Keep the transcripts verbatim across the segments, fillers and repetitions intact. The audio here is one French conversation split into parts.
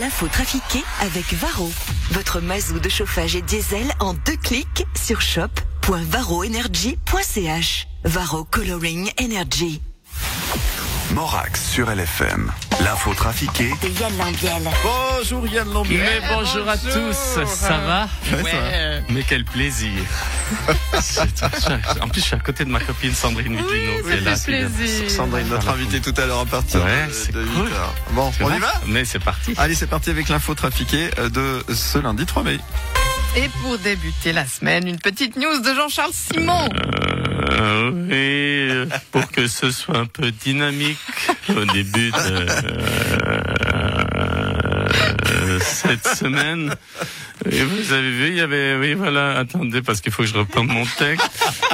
L'info trafiquée avec Varro. Votre mazou de chauffage et diesel en deux clics sur shop point varoenergy point c h. Varro Coloring Energy. Morax sur L F M. L'info trafiquée de Yann Lambiel. Bonjour Yann Lambiel. Mais bonjour, bonjour à tous. Ça va? Ouais, ouais. Ça va. Mais quel plaisir. En plus, je suis à côté de ma copine Sandrine Huitlino. Oui, c'est là, plaisir. Sandrine, notre invitée tout à l'heure à partir ouais, de, de cool. huit heures. Bon, c'est on vrai? y va? Mais c'est parti. Allez, c'est parti avec l'info trafiquée de ce lundi trois mai. Et pour débuter la semaine, une petite news de Jean-Charles Simon. Euh, oui, pour que ce soit un peu dynamique au début de euh, cette semaine. Et vous avez vu, il y avait... Oui, voilà, attendez, parce qu'il faut que je reprenne mon texte.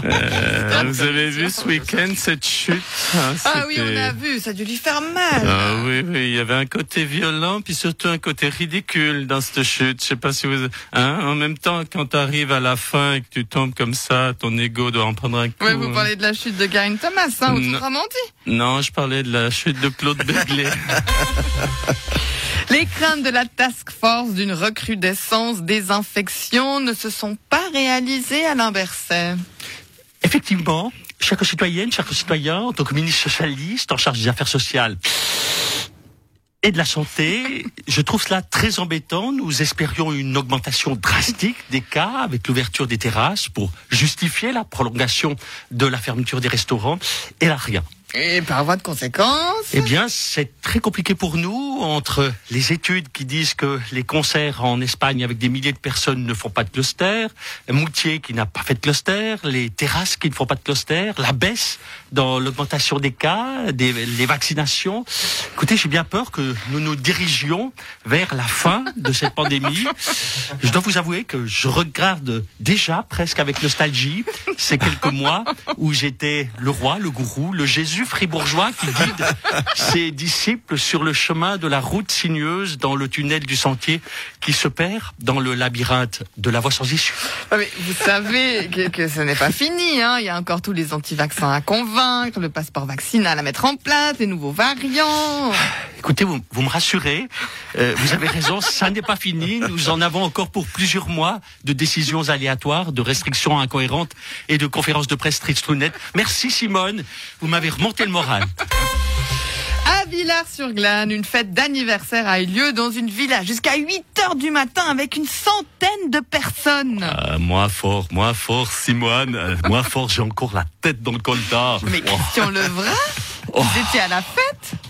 Euh, vous avez vu ce week-end, cette chute hein, Ah oui, on a vu, ça a dû lui faire mal. Ah oui, oui, il y avait un côté violent, puis surtout un côté ridicule dans cette chute. Je sais pas si vous... Hein, en même temps, quand tu arrives à la fin et que tu tombes comme ça, ton ego doit en prendre un coup. Oui, vous parlez de la chute de Karine Thomas, hein, ou tout autrement dit. Non, je parlais de la chute de Claude Béglé. Les craintes de la task force d'une recrudescence des infections ne se sont pas réalisées à l'inverse. Effectivement, chaque citoyenne, chaque citoyen, en tant que ministre socialiste en charge des affaires sociales et de la santé, je trouve cela très embêtant. Nous espérions une augmentation drastique des cas avec l'ouverture des terrasses pour justifier la prolongation de la fermeture des restaurants, et là rien. Et par voie de conséquence ? Eh bien, c'est très compliqué pour nous, entre les études qui disent que les concerts en Espagne avec des milliers de personnes ne font pas de cluster, Moutier qui n'a pas fait de cluster, les terrasses qui ne font pas de cluster, la baisse dans l'augmentation des cas, des, les vaccinations. Écoutez, j'ai bien peur que nous nous dirigions vers la fin de cette pandémie. Je dois vous avouer que je regarde déjà presque avec nostalgie ces quelques mois où j'étais le roi, le gourou, le Jésus fribourgeois qui guide ses disciples sur le chemin de la route sinueuse dans le tunnel du sentier qui se perd dans le labyrinthe de la voie sans issue. Mais vous savez que, que ce n'est pas fini, hein. Il y a encore tous les anti-vaccins à convaincre, le passeport vaccinal à mettre en place, les nouveaux variants. Écoutez, vous, vous me rassurez, euh, vous avez raison, ça n'est pas fini. Nous en avons encore pour plusieurs mois de décisions aléatoires, de restrictions incohérentes et de conférences de presse tristounettes. Merci Simone, vous m'avez remonter le moral. À Villars-sur-Glane, une fête d'anniversaire a eu lieu dans une villa jusqu'à huit heures du matin avec une centaine de personnes. Euh, moins fort, moins fort, Simone. Euh, moins fort, j'ai encore la tête dans le coltard. Mais Christian oh. Levrat, oh. vous étiez à la fête ?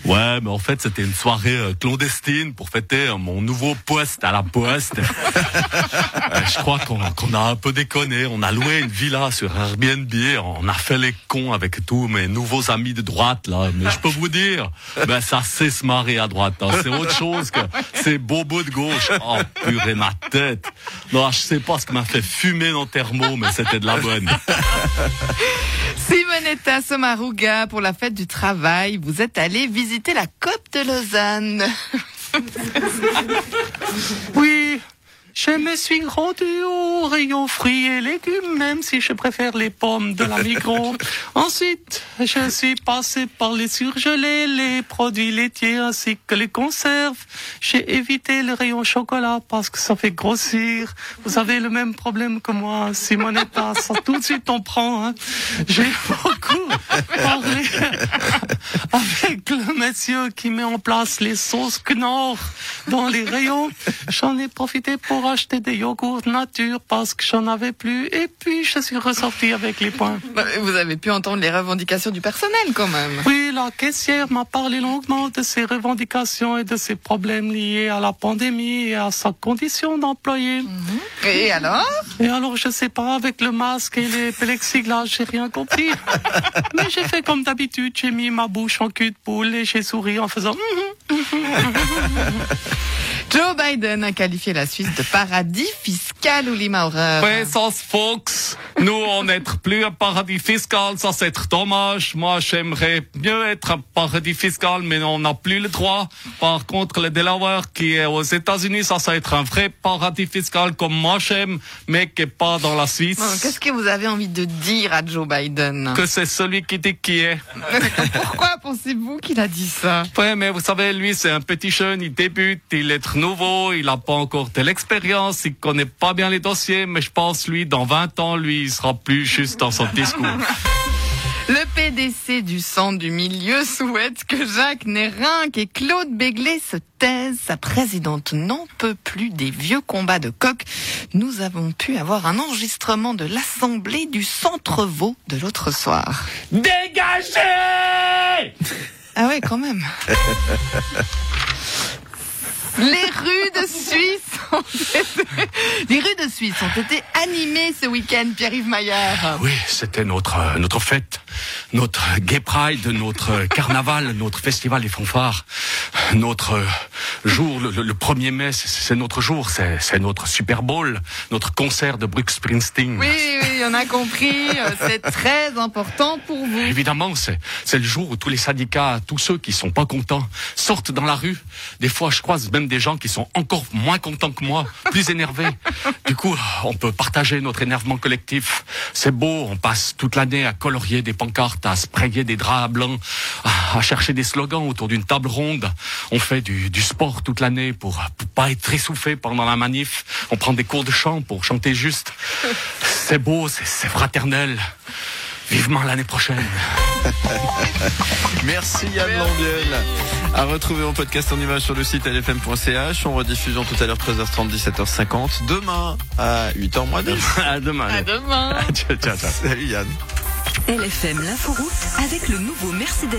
Ouais, mais en fait, c'était une soirée euh, clandestine pour fêter euh, mon nouveau poste à la poste. euh, je crois qu'on, qu'on a un peu déconné. On a loué une villa sur Airbnb. On a fait les cons avec tous mes nouveaux amis de droite, là. Mais je peux vous dire, ben, ça sait se marrer à droite. Hein. C'est autre chose que ces bobos de gauche. Oh, purée, ma tête. Non, je sais pas ce qui m'a fait fumer dans le thermo, mais c'était de la bonne. Simonetta Somaruga, pour la fête du travail, vous êtes allé visiter la C O P de Lausanne. Oui, je me suis rendue au rayon fruits et légumes, même si je préfère les pommes de la Migros. Ensuite, je suis passé par les surgelés, les produits laitiers ainsi que les conserves. J'ai évité le rayon chocolat parce que ça fait grossir. Vous avez le même problème que moi, Simonetta. Ça, tout de suite, on prend. Hein. J'ai beaucoup parlé avec le monsieur qui met en place les sauces Knorr dans les rayons. J'en ai profité pour acheter des yogourts nature parce que j'en avais plus. Et puis, je suis ressorti avec les points. Vous avez pu entendre les revendications du personnel, quand même. Oui, la caissière m'a parlé longuement de ses revendications et de ses problèmes liés à la pandémie et à sa condition d'employé. Mmh. Et alors ? Et alors, je sais pas, avec le masque et les plexiglas, j'ai rien compris. Mais j'ai fait comme d'habitude, j'ai mis ma bouche en cul de poule et j'ai souri en faisant... Joe Biden a qualifié la Suisse de paradis fiscal, Ueli Maurer. Vicente Fox, Nous, on n'est plus un paradis fiscal, ça c'est dommage. Moi, j'aimerais mieux être un paradis fiscal, mais on n'a plus le droit. Par contre, le Delaware qui est aux États-Unis, ça c'est être un vrai paradis fiscal comme moi j'aime, mais qui n'est pas dans la Suisse. Bon, qu'est-ce que vous avez envie de dire à Joe Biden? Que c'est celui qui dit qui est. Pourquoi pensez-vous qu'il a dit ça? Oui, mais vous savez, lui, c'est un petit jeune, il débute, il est nouveau, il n'a pas encore de l'expérience, il ne connaît pas bien les dossiers, mais je pense, lui, dans vingt ans, lui, il sera plus juste dans son discours. Le P D C du Centre du Milieu souhaite que Jacques Nérinck et Claude Béglé se taisent. Sa présidente n'en peut plus des vieux combats de coq. Nous avons pu avoir un enregistrement de l'Assemblée du Centre Vaud de l'autre soir. Dégagez! Ah ouais, quand même. Les rues de Suisse ont été... Les rues de Suisse ont été animées ce week-end, Pierre-Yves Maillard. Oui, c'était notre, notre fête, notre Gay Pride, notre carnaval, notre festival des fanfares, notre jour, le, le premier mai, c'est, c'est notre jour, c'est, c'est notre Super Bowl, notre concert de Bruce Springsteen. Oui, oui, on a compris, c'est très important pour vous. Évidemment, c'est, c'est le jour où tous les syndicats, tous ceux qui sont pas contents, sortent dans la rue. Des fois, je croise même des gens qui sont encore moins contents que moi, plus énervés. Du coup, on peut partager notre énervement collectif. C'est beau, on passe toute l'année à colorier des pancartes, à sprayer des draps blancs, à, à chercher des slogans autour d'une table ronde. On fait du, du sport toute l'année pour, pour pas être essouffé pendant la manif. On prend des cours de chant pour chanter juste. C'est beau, c'est, c'est fraternel. Vivement l'année prochaine. Merci Yann Lambiel. À retrouver en podcast en images sur le site L F M point C H. On rediffusion tout à l'heure treize heures trente, dix-sept heures cinquante. Demain à huit heures moins dix. À demain. À demain. Ciao, ciao, ciao. Salut Yann. L F M l'inforoute avec le nouveau Mercedes.